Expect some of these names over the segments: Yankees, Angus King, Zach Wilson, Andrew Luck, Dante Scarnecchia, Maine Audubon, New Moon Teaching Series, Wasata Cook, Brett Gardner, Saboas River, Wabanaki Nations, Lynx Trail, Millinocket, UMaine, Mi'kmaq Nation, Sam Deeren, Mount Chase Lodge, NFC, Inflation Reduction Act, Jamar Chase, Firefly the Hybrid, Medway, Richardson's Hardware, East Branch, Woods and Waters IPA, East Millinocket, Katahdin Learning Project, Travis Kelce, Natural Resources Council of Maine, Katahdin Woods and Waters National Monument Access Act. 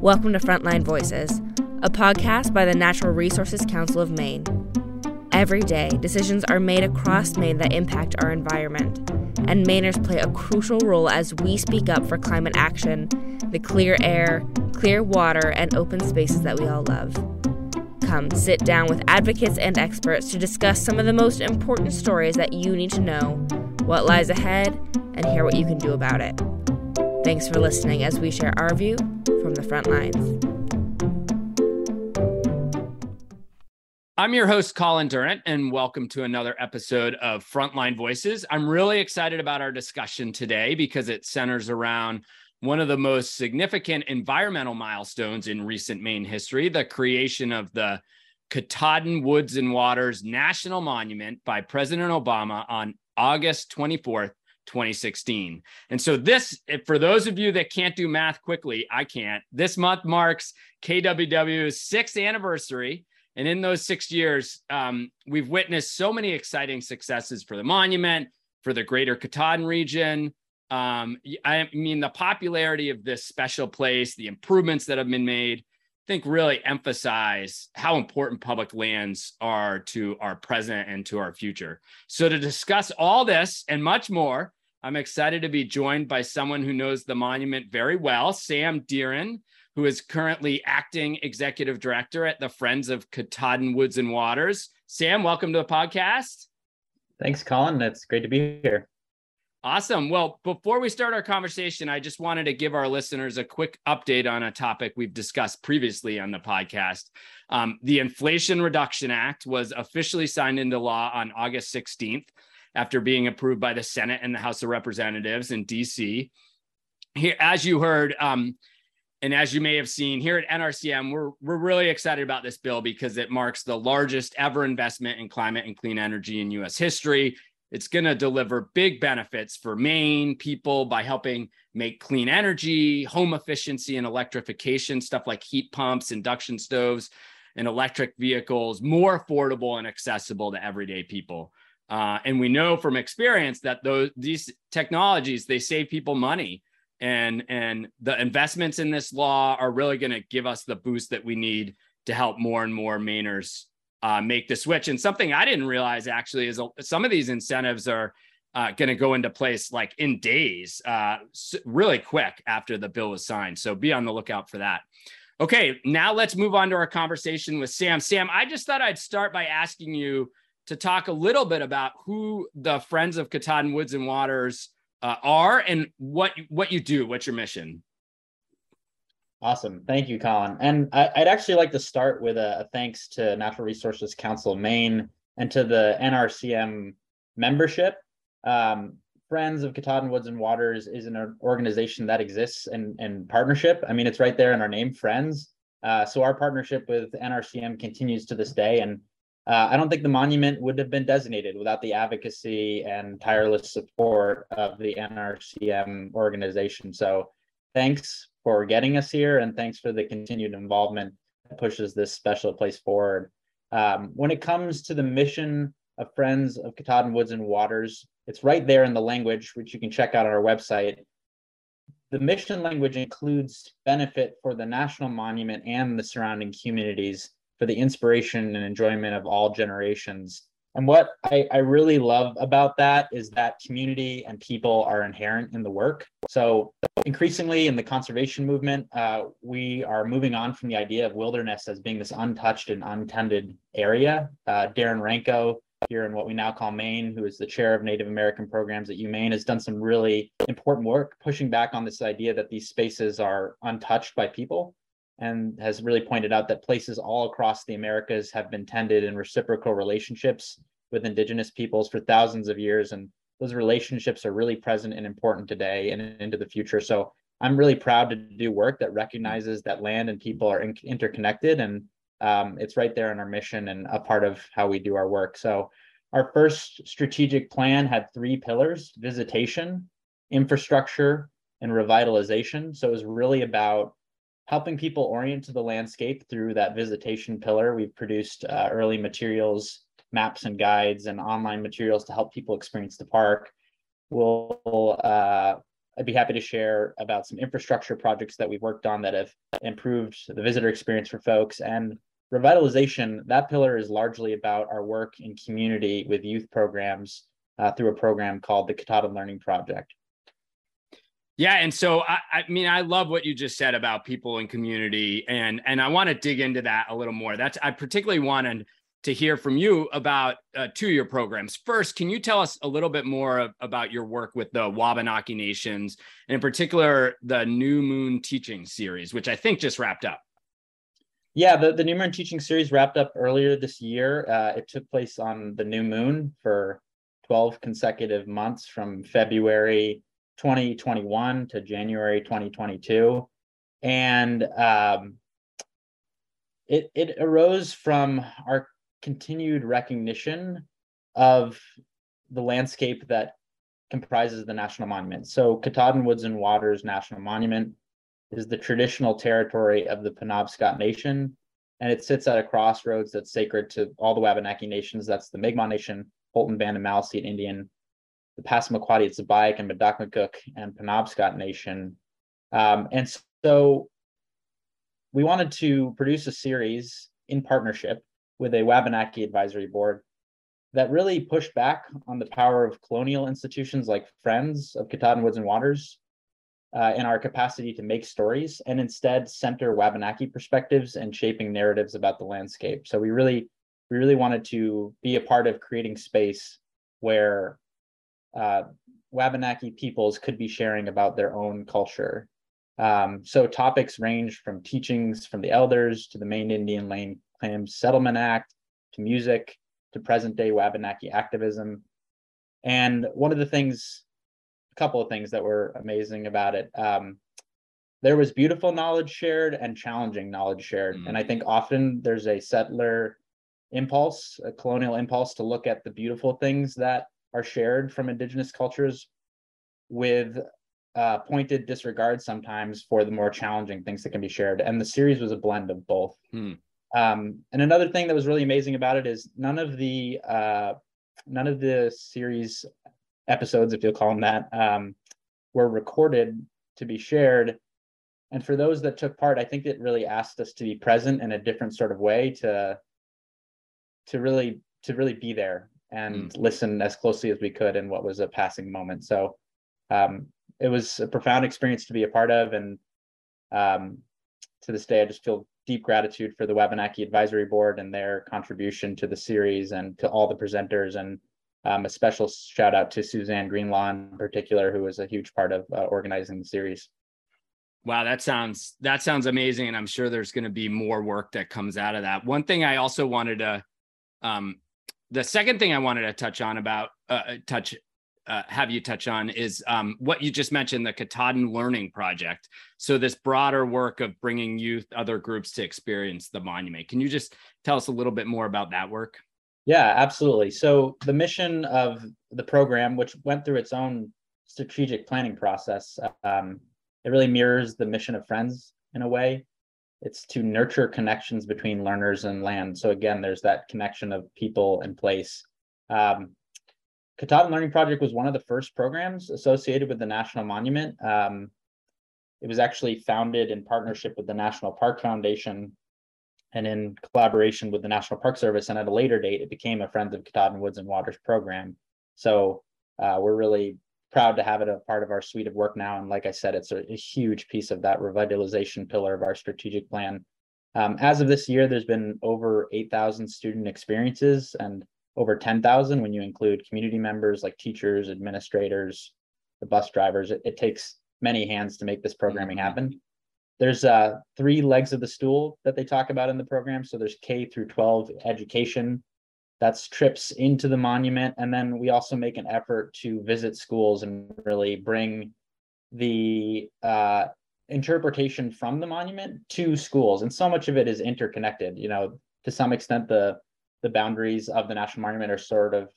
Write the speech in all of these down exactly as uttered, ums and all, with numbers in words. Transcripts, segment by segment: Welcome to Frontline Voices, a podcast by the Natural Resources Council of Maine. Every day, decisions are made across Maine that impact our environment, and Mainers play a crucial role as we speak up for climate action, the clear air, clear water, and open spaces that we all love. Come sit down with advocates and experts to discuss some of the most important stories that you need to know, what lies ahead, and hear what you can do about it. Thanks for listening as we share our view from the front lines. I'm your host, Colin Durant, and welcome to another episode of Frontline Voices. I'm really excited about our discussion today because it centers around one of the most significant environmental milestones in recent Maine history, the creation of the Katahdin Woods and Waters National Monument by President Obama on August twenty-fourth, twenty sixteen. And so this, for those of you that can't do math quickly, I can't, this month marks K W W's sixth anniversary. And in those six years, um, we've witnessed so many exciting successes for the monument, for the greater Katahdin region. Um, I mean, the popularity of this special place, the improvements that have been made, I think really emphasize how important public lands are to our present and to our future. So to discuss all this and much more, I'm excited to be joined by someone who knows the monument very well, Sam Deeren, who is currently acting executive director at the Friends of Katahdin Woods and Waters. Sam, welcome to the podcast. Thanks, Colin. It's great to be here. Awesome. Well, before we start our conversation, I just wanted to give our listeners a quick update on a topic we've discussed previously on the podcast. Um, the Inflation Reduction Act was officially signed into law on August sixteenth after being approved by the Senate and the House of Representatives in D C. Here, as you heard, um, and as you may have seen here at N R C M, we're, we're really excited about this bill because it marks the largest ever investment in climate and clean energy in U S history. It's going to deliver big benefits for Maine people by helping make clean energy, home efficiency and electrification, stuff like heat pumps, induction stoves, and electric vehicles more affordable and accessible to everyday people. Uh, and we know from experience that those these technologies, they save people money. And, and the investments in this law are really going to give us the boost that we need to help more and more Mainers Uh, make the switch. And something I didn't realize actually is uh, some of these incentives are uh, going to go into place like in days, uh, really quick after the bill was signed. So be on the lookout for that. Okay, now let's move on to our conversation with Sam. Sam, I just thought I'd start by asking you to talk a little bit about who the Friends of Katahdin Woods and Waters uh, are and what what you do, what's your mission. Awesome. Thank you, Colin. And I, I'd actually like to start with a, a thanks to Natural Resources Council Maine and to the N R C M membership. Um, Friends of Katahdin Woods and Waters is an organization that exists in, in partnership. I mean, it's right there in our name, Friends. Uh, so our partnership with N R C M continues to this day. And uh, I don't think the monument would have been designated without the advocacy and tireless support of the N R C M organization. So thanks for getting us here, and thanks for the continued involvement that pushes this special place forward. Um, when it comes to the mission of Friends of Katahdin Woods and Waters, it's right there in the language, which you can check out on our website. The mission language includes benefit for the national monument and the surrounding communities for the inspiration and enjoyment of all generations. And what I, I really love about that is that community and people are inherent in the work. So increasingly in the conservation movement, uh, we are moving on from the idea of wilderness as being this untouched and untended area. Uh, Darren Ranco here in what we now call Maine, who is the chair of Native American programs at UMaine, has done some really important work pushing back on this idea that these spaces are untouched by people, and has really pointed out that places all across the Americas have been tended in reciprocal relationships with indigenous peoples for thousands of years. And those relationships are really present and important today and into the future. So I'm really proud to do work that recognizes that land and people are in- interconnected, and um, it's right there in our mission and a part of how we do our work. So our first strategic plan had three pillars: visitation, infrastructure, and revitalization. So it was really about helping people orient to the landscape through that visitation pillar. We've produced uh, early materials, maps and guides, and online materials to help people experience the park. We'll uh, I'd be happy to share about some infrastructure projects that we've worked on that have improved the visitor experience for folks. And revitalization, that pillar is largely about our work in community with youth programs uh, through a program called the Katahdin Learning Project. Yeah. And so, I, I mean, I love what you just said about people and community, and, and I want to dig into that a little more. That's, I particularly wanted to hear from you about uh, two of your programs. First, can you tell us a little bit more of, about your work with the Wabanaki Nations, and in particular, the New Moon Teaching Series, which I think just wrapped up? Yeah, the, the New Moon Teaching Series wrapped up earlier this year. Uh, it took place on the new moon for twelve consecutive months from February twenty twenty-one to January twenty twenty-two. And um, it, it arose from our continued recognition of the landscape that comprises the national monument. So Katahdin Woods and Waters National Monument is the traditional territory of the Penobscot Nation, and it sits at a crossroads that's sacred to all the Wabanaki Nations. That's the Mi'kmaq Nation, Houlton Band of Maliseet Indian, the Passamaquoddy, Sipayik, and Madakmakuk, and Penobscot Nation. Um, and so we wanted to produce a series in partnership with a Wabanaki advisory board that really pushed back on the power of colonial institutions like Friends of Katahdin Woods and Waters uh, and our capacity to make stories, and instead center Wabanaki perspectives and shaping narratives about the landscape. So we really, we really wanted to be a part of creating space where Uh, Wabanaki peoples could be sharing about their own culture. Um, so topics range from teachings from the elders to the Maine Indian Land Claims Settlement Act, to music, to present-day Wabanaki activism. And one of the things, a couple of things that were amazing about it, um, there was beautiful knowledge shared and challenging knowledge shared. Mm-hmm. And I think often there's a settler impulse, a colonial impulse to look at the beautiful things that are shared from indigenous cultures with uh, pointed disregard sometimes for the more challenging things that can be shared. And the series was a blend of both. Hmm. Um, and another thing that was really amazing about it is none of the uh, none of the series episodes, if you'll call them that, um, were recorded to be shared. And for those that took part, I think it really asked us to be present in a different sort of way, to to really to really be there and mm. listen as closely as we could in what was a passing moment. So um, it was a profound experience to be a part of. And um, to this day, I just feel deep gratitude for the Wabanaki Advisory Board and their contribution to the series and to all the presenters. And um, a special shout out to Suzanne Greenlawn in particular, who was a huge part of uh, organizing the series. Wow, that sounds, that sounds amazing. And I'm sure there's going to be more work that comes out of that. One thing I also wanted to um, The second thing I wanted to touch on about uh, touch, uh, have you touch on is um, what you just mentioned, the Katahdin Learning Project. So this broader work of bringing youth, other groups to experience the monument. Can you just tell us a little bit more about that work? Yeah, absolutely. So the mission of the program, which went through its own strategic planning process, um, it really mirrors the mission of Friends in a way. It's to nurture connections between learners and land. So again, there's that connection of people and place. Um, Katahdin Learning Project was one of the first programs associated with the National Monument. Um, it was actually founded in partnership with the National Park Foundation and in collaboration with the National Park Service. And at a later date, it became a Friends of Katahdin Woods and Waters program. So uh, we're really proud to have it a part of our suite of work now. And like I said, it's a, a huge piece of that revitalization pillar of our strategic plan. Um, as of this year, there's been over eight thousand student experiences and over ten thousand when you include community members like teachers, administrators, the bus drivers. It, it takes many hands to make this programming happen. There's uh, three legs of the stool that they talk about in the program. So there's K through twelve education. That's trips into the monument. And then we also make an effort to visit schools and really bring the uh, interpretation from the monument to schools. And so much of it is interconnected. You know, to some extent, the, the boundaries of the National Monument are sort of,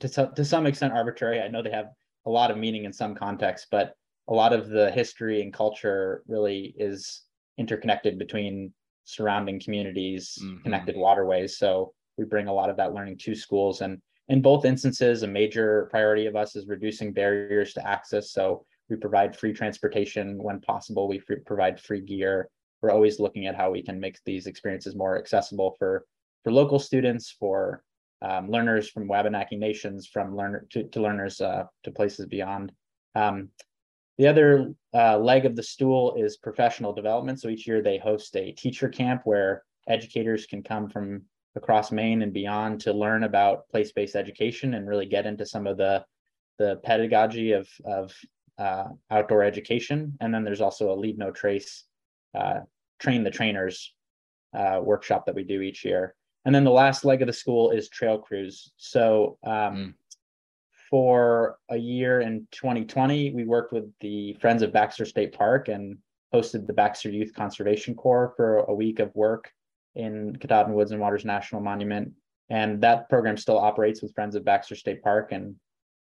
to, to some extent, arbitrary. I know they have a lot of meaning in some contexts, but a lot of the history and culture really is interconnected between surrounding communities, mm-hmm. connected waterways. So we bring a lot of that learning to schools. And in both instances, a major priority of us is reducing barriers to access. So We provide free transportation when possible. We free, provide free gear. We're always looking at how we can make these experiences more accessible for, for local students, for um, learners from Wabanaki Nations, from learner to, to learners uh, to places beyond. Um, the other uh, leg of the stool is professional development. So each year they host a teacher camp where educators can come from across Maine and beyond to learn about place-based education and really get into some of the, the pedagogy of, of uh, outdoor education. And then there's also a Leave No Trace uh, Train the Trainers uh, workshop that we do each year. And then the last leg of the school is trail crews. So um, mm. for a year in twenty twenty, we worked with the Friends of Baxter State Park and hosted the Baxter Youth Conservation Corps for a week of work in Katahdin Woods and Waters National Monument. And that program still operates with Friends of Baxter State Park. And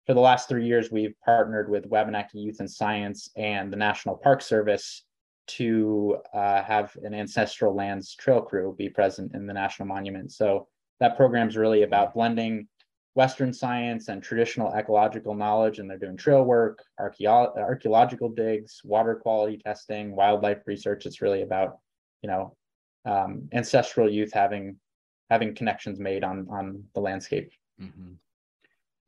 for the last three years, we've partnered with Wabanaki Youth and Science and the National Park Service to uh, have an Ancestral Lands Trail Crew be present in the National Monument. So that program is really about blending Western science and traditional ecological knowledge, and they're doing trail work, archeo- archaeological digs, water quality testing, wildlife research. It's really about, you know, Um, ancestral youth having having connections made on on the landscape. Mm-hmm.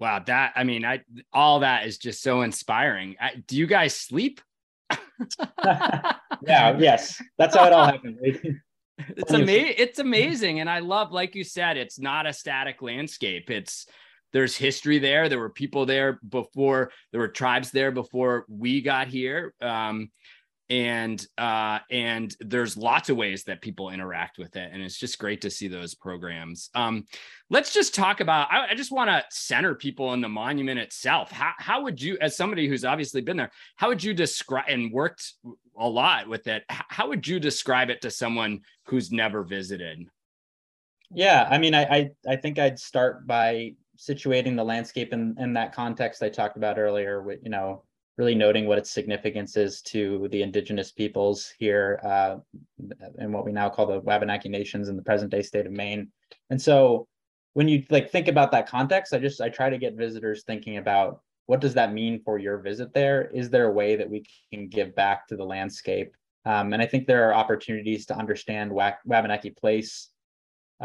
Wow, that I mean, I all that is just so inspiring. I, do you guys sleep? yeah, yes, that's how it all happened. it's amazing. It's amazing, and I love, like you said, it's not a static landscape. It's there's history there. There were people there before. There were tribes there before we got here. Um, And, uh, and there's lots of ways that people interact with it. And it's just great to see those programs. Um, let's just talk about, I, I just want to center people in the monument itself. How, how would you, as somebody who's obviously been there, how would you describe and worked a lot with it? How would you describe it to someone who's never visited? Yeah. I mean, I, I, I think I'd start by situating the landscape in, in that context I talked about earlier with, you know, really noting what its significance is to the indigenous peoples here uh, in what we now call the Wabanaki Nations in the present day state of Maine. And so when you like think about that context, I just, I try to get visitors thinking about what does that mean for your visit there? Is there a way that we can give back to the landscape? Um, and I think there are opportunities to understand Wabanaki place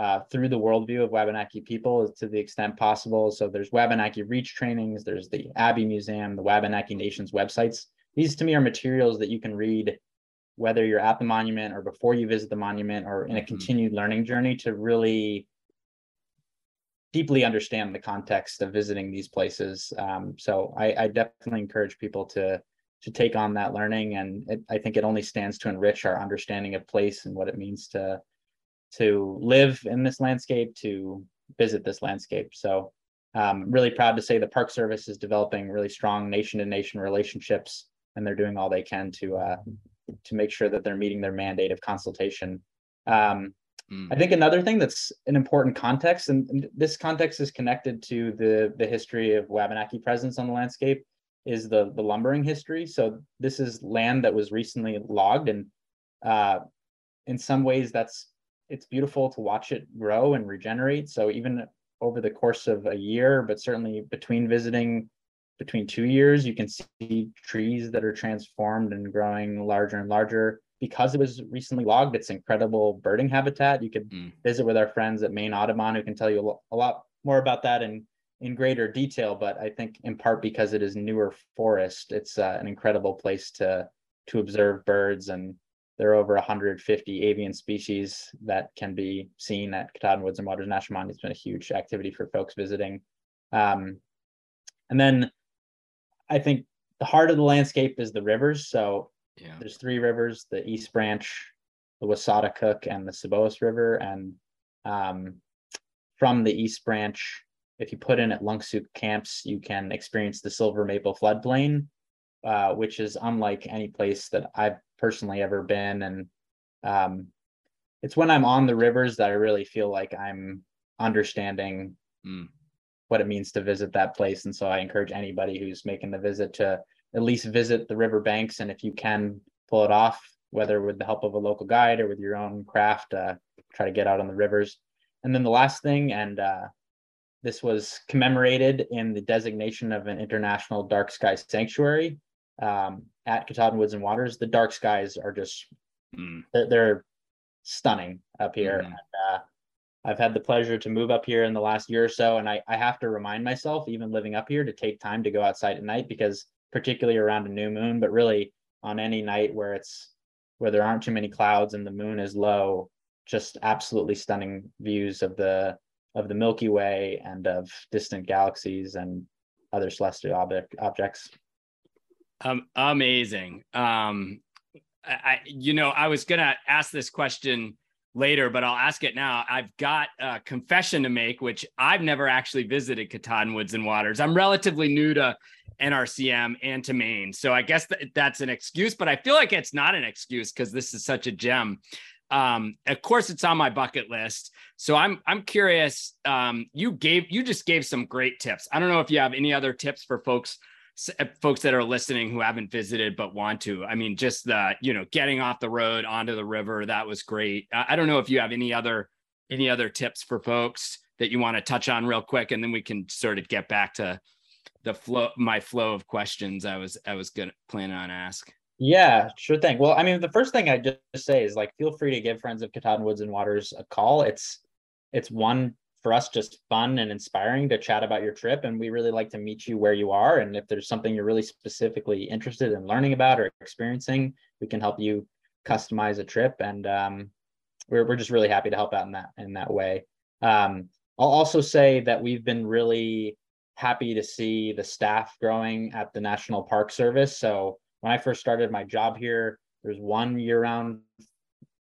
Uh, through the worldview of Wabanaki people to the extent possible. So there's Wabanaki Reach trainings, there's the Abbey Museum, the Wabanaki Nations websites. These to me are materials that you can read whether you're at the monument or before you visit the monument or in a continued learning journey to really deeply understand the context of visiting these places. Um, so I, I definitely encourage people to, to take on that learning. And it, I think it only stands to enrich our understanding of place and what it means to to live in this landscape, to visit this landscape. So I'm um, really proud to say the Park Service is developing really strong nation-to-nation relationships, and they're doing all they can to uh, to make sure that they're meeting their mandate of consultation. Um, mm. I think another thing that's an important context, and, and this context is connected to the, the history of Wabanaki presence on the landscape, is the, the lumbering history. So this is land that was recently logged, and uh, in some ways that's it's beautiful to watch it grow and regenerate. So even over the course of a year, but certainly between visiting, between two years, you can see trees that are transformed and growing larger and larger. Because it was recently logged, it's incredible birding habitat. You could mm. visit with our friends at Maine Audubon who can tell you a lot more about that in, in greater detail. But I think in part because it is newer forest, it's uh, an incredible place to, to observe birds, and there are over one hundred fifty avian species that can be seen at Katahdin Woods and Waters National Monument. It's been a huge activity for folks visiting. Um, and then I think the heart of the landscape is the rivers. So yeah. There's three rivers, the East Branch, the Wasata Cook, and the Saboas River. And um, from the East Branch, if you put in at Lunksoos Camps, you can experience the Silver Maple floodplain, uh, which is unlike any place that I've personally ever been. And um, it's when I'm on the rivers that I really feel like I'm understanding mm. what it means to visit that place. And so I encourage anybody who's making the visit to at least visit the river banks. And if you can pull it off, whether with the help of a local guide or with your own craft, uh, try to get out on the rivers. And then the last thing, and uh, this was commemorated in the designation of an International Dark Sky Sanctuary, um, at Katahdin Woods and Waters, the dark skies are just, mm. they're, they're stunning up here. Mm. And, uh, I've had the pleasure to move up here in the last year or so, and I, I have to remind myself, even living up here, to take time to go outside at night, because particularly around a new moon, but really on any night where it's where there aren't too many clouds and the moon is low, just absolutely stunning views of the of the Milky Way and of distant galaxies and other celestial ob- objects. Um, amazing. Um, I, you know, I was gonna ask this question later, but I'll ask it now. I've got a confession to make, which I've never actually visited Katahdin Woods and Waters. I'm relatively new to N R C M and to Maine, so I guess th- that's an excuse, but I feel like it's not an excuse because this is such a gem. Um, of course, it's on my bucket list. So I'm I'm curious. Um, you gave you just gave some great tips. I don't know if you have any other tips for folks folks that are listening who haven't visited but want to. I mean, just the, you know, getting off the road onto the river, that was great. I don't know if you have any other any other tips for folks that you want to touch on real quick, and then we can sort of get back to the flow, my flow of questions I was I was gonna plan on ask. Yeah, sure thing. Well, I mean, the first thing I just say is, like, feel free to give Friends of Katahdin Woods and Waters a call. It's it's one for us, just fun and inspiring to chat about your trip. And we really like to meet you where you are. And if there's something you're really specifically interested in learning about or experiencing, we can help you customize a trip. And um, we're we're just really happy to help out in that, in that way. Um, I'll also say that we've been really happy to see the staff growing at the National Park Service. So when I first started my job here, there's one year-round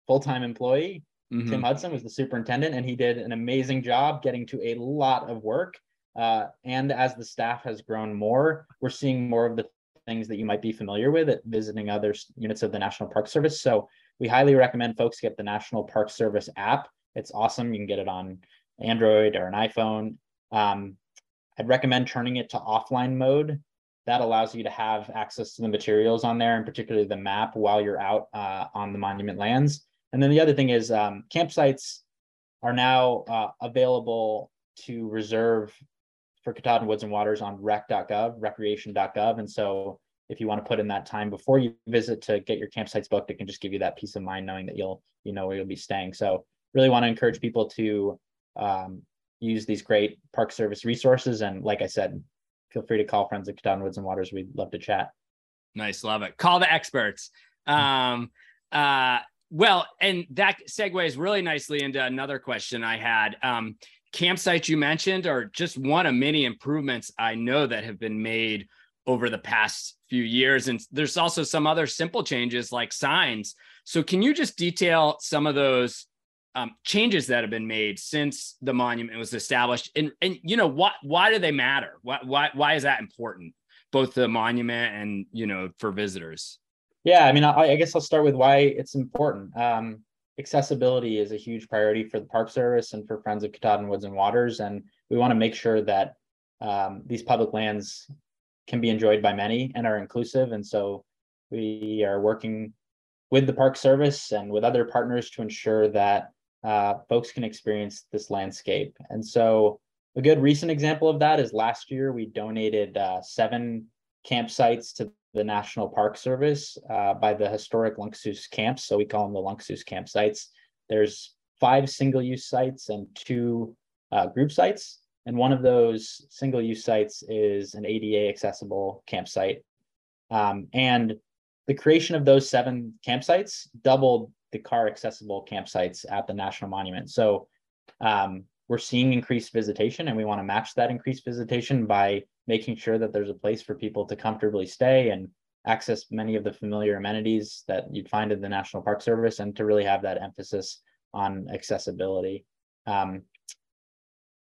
full-time employee. Mm-hmm. Tim Hudson was the superintendent, and he did an amazing job getting to a lot of work. Uh, and as the staff has grown more, we're seeing more of the things that you might be familiar with at visiting other units of the National Park Service. So we highly recommend folks get the National Park Service app. It's awesome. You can get it on Android or an iPhone. Um, I'd recommend turning it to offline mode. That allows you to have access to the materials on there, and particularly the map, while you're out uh, on the monument lands. And then the other thing is, um, campsites are now uh, available to reserve for Katahdin Woods and Waters on rec dot gov, recreation dot gov. And so if you want to put in that time before you visit to get your campsites booked, it can just give you that peace of mind knowing that you'll, you know, where you'll be staying. So really want to encourage people to um, use these great Park Service resources. And like I said, feel free to call Friends at Katahdin Woods and Waters. We'd love to chat. Nice. Love it. Call the experts. Um, uh, Well, and that segues really nicely into another question I had. Um, campsites you mentioned are just one of many improvements I know that have been made over the past few years. And there's also some other simple changes like signs. So can you just detail some of those um, changes that have been made since the monument was established? And, and you know, why, why do they matter? Why, why, why is that important, both the monument and, you know, for visitors? Yeah, I mean, I, I guess I'll start with why it's important. Um, accessibility is a huge priority for the Park Service and for Friends of Katahdin Woods and Waters, and we want to make sure that um, these public lands can be enjoyed by many and are inclusive. And so we are working with the Park Service and with other partners to ensure that uh, folks can experience this landscape. And so a good recent example of that is last year we donated uh, seven campsites to the National Park Service uh, by the historic Lunksoos Camps. So we call them the Lunksoos campsites. There's five single-use sites and two uh, group sites. And one of those single-use sites is an A D A accessible campsite. Um, and the creation of those seven campsites doubled the car accessible campsites at the National Monument. So um, we're seeing increased visitation, and we want to match that increased visitation by making sure that there's a place for people to comfortably stay and access many of the familiar amenities that you'd find in the National Park Service, and to really have that emphasis on accessibility. Um,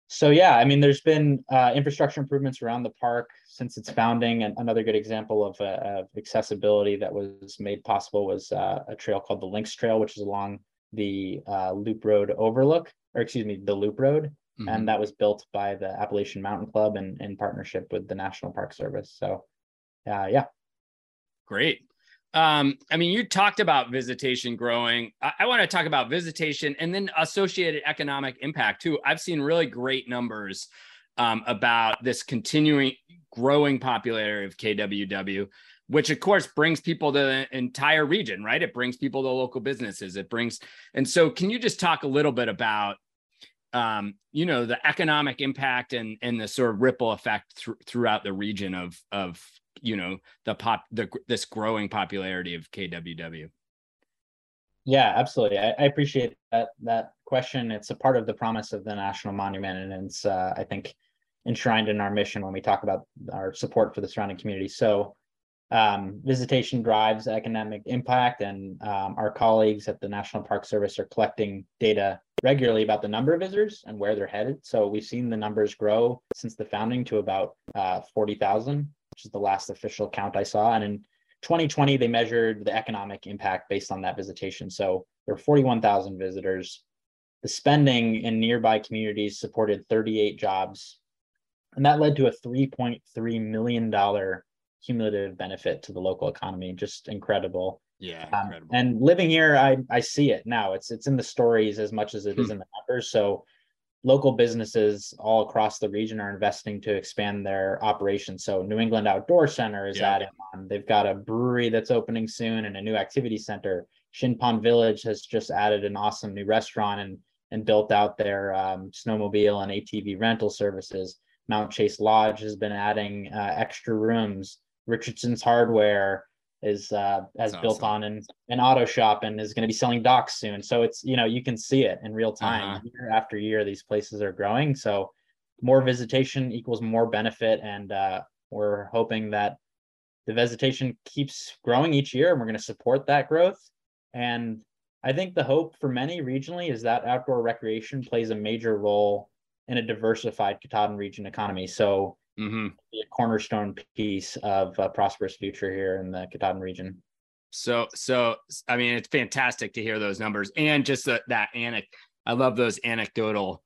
so yeah, I mean, there's been uh, infrastructure improvements around the park since its founding. And another good example of, uh, of accessibility that was made possible was uh, a trail called the Lynx Trail, which is along the uh, Loop Road overlook, or excuse me, the Loop Road. Mm-hmm. And that was built by the Appalachian Mountain Club and in partnership with the National Park Service. So, uh, yeah. Great. Um, I mean, you talked about visitation growing. I, I want to talk about visitation and then associated economic impact too. I've seen really great numbers um, about this continuing growing popularity of K W W. which of course brings people to the entire region, right? It brings people to local businesses. It brings, and so can you just talk a little bit about, um, you know, the economic impact and and the sort of ripple effect th- throughout the region of of you know the pop the this growing popularity of K W W? Yeah, absolutely. I, I appreciate that that question. It's a part of the promise of the National Monument, and it's uh, I think enshrined in our mission when we talk about our support for the surrounding community. So um, visitation drives economic impact, and um, our colleagues at the National Park Service are collecting data regularly about the number of visitors and where they're headed. So we've seen the numbers grow since the founding to about uh, forty thousand, which is the last official count I saw. And in twenty twenty, they measured the economic impact based on that visitation. So there were forty-one thousand visitors. The spending in nearby communities supported thirty-eight jobs, and that led to a three point three million dollars cumulative benefit to the local economy. Just incredible. Yeah, um, incredible. And living here, I I see it now. It's it's in the stories as much as it hmm. is in the numbers. So local businesses all across the region are investing to expand their operations. So New England Outdoor Center is yeah. adding on. They've got a brewery that's opening soon and a new activity center. Shin Pond Village has just added an awesome new restaurant and, and built out their um, snowmobile and A T V rental services. Mount Chase Lodge has been adding uh, extra rooms. Richardson's Hardware is uh, has That's built awesome. on an, an auto shop and is going to be selling docks soon. So it's, you know, you can see it in real time. Uh-huh. Year after year, these places are growing. So more visitation equals more benefit. And uh, we're hoping that the visitation keeps growing each year, and we're going to support that growth. And I think the hope for many regionally is that outdoor recreation plays a major role in a diversified Katahdin region economy. So mm-hmm. a cornerstone piece of a prosperous future here in the Katahdin region. So, so, I mean, it's fantastic to hear those numbers, and just the, that anecdote. I love those anecdotal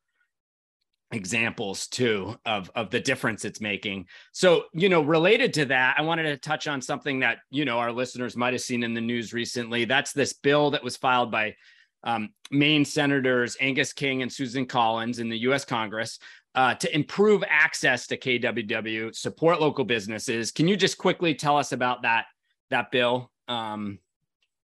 examples too, of, of the difference it's making. So, you know, related to that, I wanted to touch on something that, you know, our listeners might've seen in the news recently. That's this bill that was filed by Um, Maine Senators Angus King and Susan Collins in the U S Congress uh, to improve access to K W W, support local businesses. Can you just quickly tell us about that that bill? Um,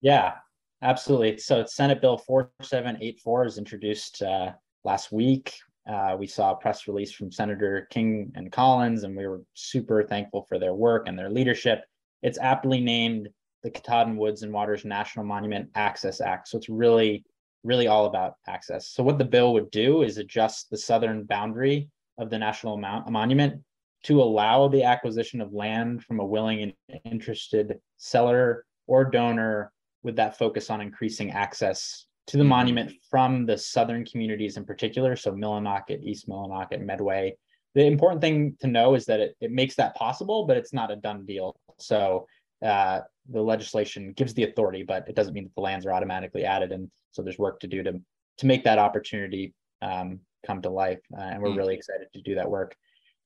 yeah, absolutely. So it's Senate Bill forty-seven eighty-four is introduced uh, last week. Uh, we saw a press release from Senator King and Collins, and we were super thankful for their work and their leadership. It's aptly named the Katahdin Woods and Waters National Monument Access Act. So it's really, really all about access. So what the bill would do is adjust the southern boundary of the National Mount- Monument to allow the acquisition of land from a willing and interested seller or donor, with that focus on increasing access to the monument from the southern communities in particular. So Millinocket, East Millinocket, Medway. The important thing to know is that it, it makes that possible, but it's not a done deal. So Uh, the legislation gives the authority, but it doesn't mean that the lands are automatically added. And so there's work to do to, to make that opportunity um, come to life. Uh, and we're mm-hmm. really excited to do that work.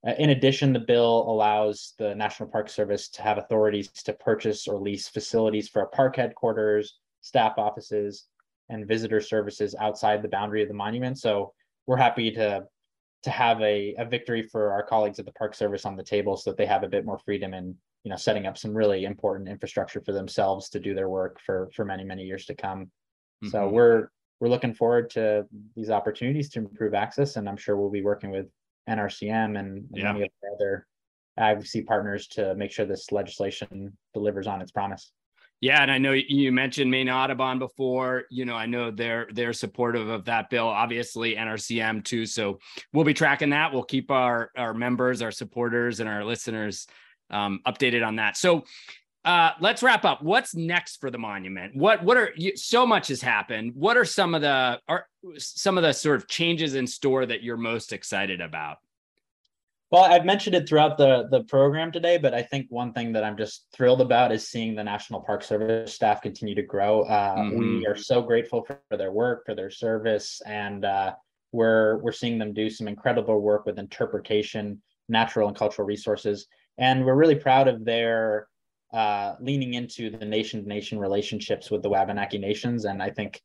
Uh, in addition, the bill allows the National Park Service to have authorities to purchase or lease facilities for our park headquarters, staff offices, and visitor services outside the boundary of the monument. So we're happy to to have a, a victory for our colleagues at the Park Service on the table, so that they have a bit more freedom in, you know, setting up some really important infrastructure for themselves to do their work for, for many, many years to come. Mm-hmm. So we're, we're looking forward to these opportunities to improve access. And I'm sure we'll be working with N R C M and, and yeah. many of the other advocacy partners to make sure this legislation delivers on its promise. Yeah. And I know you mentioned Maine Audubon before, you know, I know they're, they're supportive of that bill, obviously N R C M too. So we'll be tracking that. We'll keep our, our members, our supporters, and our listeners um, updated on that. So uh, let's wrap up. What's next for the monument? What, what are you, so much has happened. What are some of the, are some of the sort of changes in store that you're most excited about? Well, I've mentioned it throughout the, the program today, but I think one thing that I'm just thrilled about is seeing the National Park Service staff continue to grow. Uh, mm-hmm. We are so grateful for, for their work, for their service, and uh, we're we're seeing them do some incredible work with interpretation, natural and cultural resources, and we're really proud of their uh, leaning into the nation-to-nation relationships with the Wabanaki Nations, and I think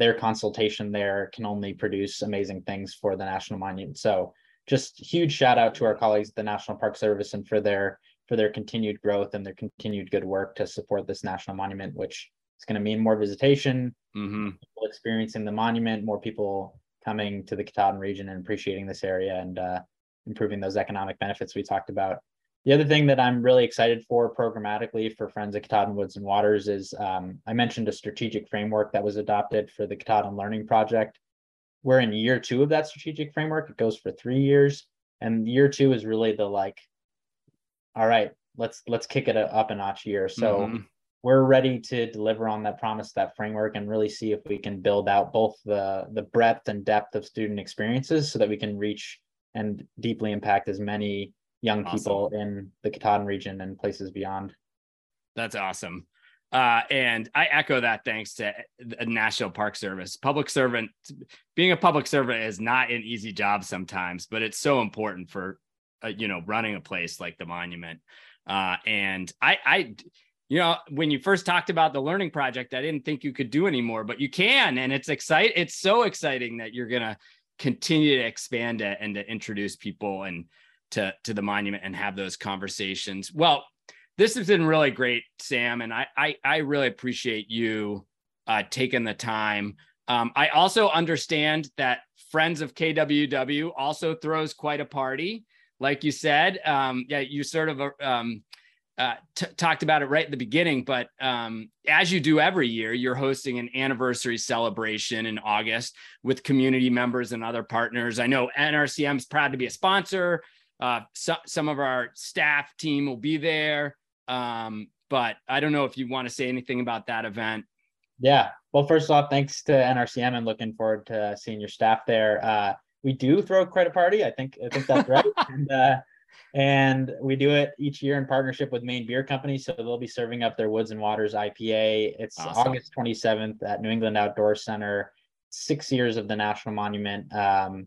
their consultation there can only produce amazing things for the National Monument. So just huge shout out to our colleagues at the National Park Service and for their, for their continued growth and their continued good work to support this national monument, which is going to mean more visitation, mm-hmm. people experiencing the monument, more people coming to the Katahdin region and appreciating this area and uh, improving those economic benefits we talked about. The other thing that I'm really excited for programmatically for Friends of Katahdin Woods and Waters is um, I mentioned a strategic framework that was adopted for the Katahdin Learning Project. We're in year two of that strategic framework. It goes for three years. And year two is really the like, all right, let's let's kick it up a notch year. So mm-hmm. we're ready to deliver on that promise, that framework, and really see if we can build out both the, the breadth and depth of student experiences so that we can reach and deeply impact as many young people awesome. In the Katahdin region and places beyond. That's awesome. Uh, and I echo that thanks to the National Park Service. Public servant, being a public servant is not an easy job sometimes, but it's so important for, uh, you know, running a place like the monument. Uh, and I, I, you know, when you first talked about the learning project, I didn't think you could do anymore, but you can. And it's exciting. It's so exciting that you're going to continue to expand it and to introduce people and to, to the monument and have those conversations. Well, this has been really great, Sam, and I I, I really appreciate you uh, taking the time. Um, I also understand that Friends of K W W also throws quite a party, like you said. Um, yeah, you sort of um, uh, t- talked about it right at the beginning, but um, as you do every year, you're hosting an anniversary celebration in August with community members and other partners. I know N R C M is proud to be a sponsor. Uh, so, some of our staff team will be there. Um, but I don't know if you want to say anything about that event. Yeah. Well, first off, thanks to N R C M and looking forward to seeing your staff there. Uh, we do throw quite a party. I think, I think that's right. and, uh, and we do it each year in partnership with Maine Beer Company. So they'll be serving up their Woods and Waters I P A. It's awesome. August twenty-seventh at New England Outdoor Center, six years of the National Monument. Um,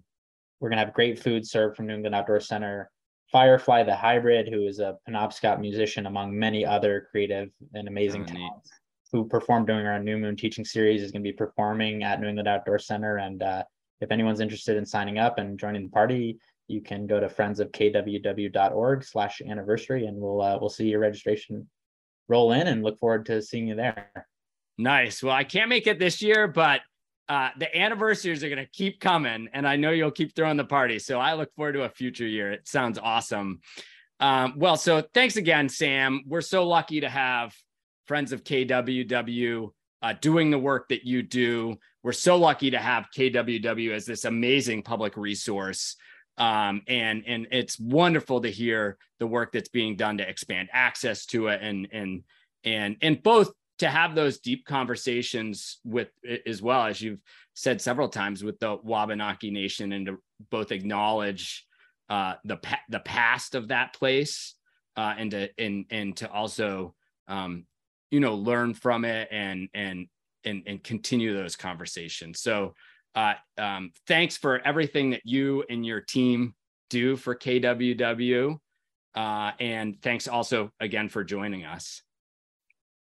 we're going to have great food served from New England Outdoor Center. Firefly the Hybrid, who is a Penobscot musician among many other creative and amazing oh, talents who performed during our New Moon Teaching Series, is going to be performing at New England Outdoor Center. And uh, if anyone's interested in signing up and joining the party, you can go to friends of k w w dot org slash anniversary, and we'll uh, we'll see your registration roll in and look forward to seeing you there. Nice. Well, I can't make it this year, but Uh, the anniversaries are going to keep coming, and I know you'll keep throwing the party. So I look forward to a future year. It sounds awesome. Um, well, so thanks again, Sam. We're so lucky to have Friends of K W W uh, doing the work that you do. We're so lucky to have K W W as this amazing public resource. Um, and, and it's wonderful to hear the work that's being done to expand access to it and, and, and, and both to have those deep conversations with, as well, as you've said several times, with the Wabanaki Nation, and to both acknowledge uh, the pa- the past of that place, uh, and to and and to also, um, you know, learn from it and and and and continue those conversations. So, uh, um, thanks for everything that you and your team do for K W W, uh, and thanks also again for joining us.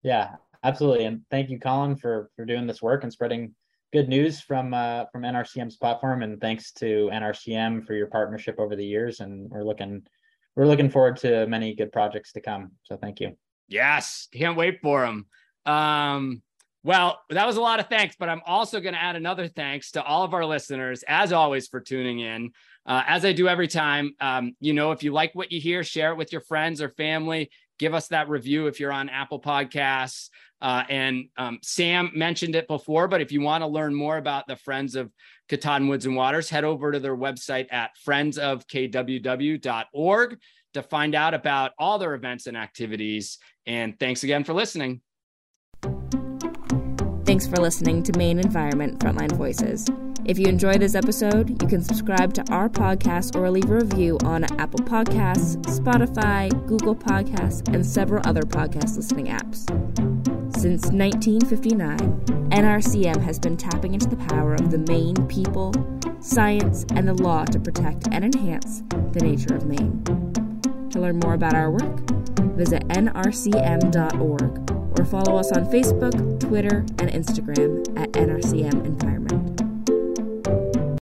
Yeah. Absolutely. And thank you, Colin, for, for doing this work and spreading good news from uh, from N R C M's platform. And thanks to N R C M for your partnership over the years. And we're looking we're looking forward to many good projects to come. So thank you. Yes. Can't wait for them. Um, well, that was a lot of thanks, but I'm also going to add another thanks to all of our listeners, as always, for tuning in. Uh, as I do every time, um, you know, if you like what you hear, share it with your friends or family. Give us that review if you're on Apple Podcasts. Uh, and um, Sam mentioned it before, but if you want to learn more about the Friends of Katahdin Woods and Waters, head over to their website at friends of k w w dot org to find out about all their events and activities. And thanks again for listening. Thanks for listening to Maine Environment Frontline Voices. If you enjoy this episode, you can subscribe to our podcast or leave a review on Apple Podcasts, Spotify, Google Podcasts, and several other podcast listening apps. Since nineteen fifty-nine, N R C M has been tapping into the power of the Maine people, science, and the law to protect and enhance the nature of Maine. To learn more about our work, visit N R C M dot org or follow us on Facebook, Twitter, and Instagram at N R C M Environment.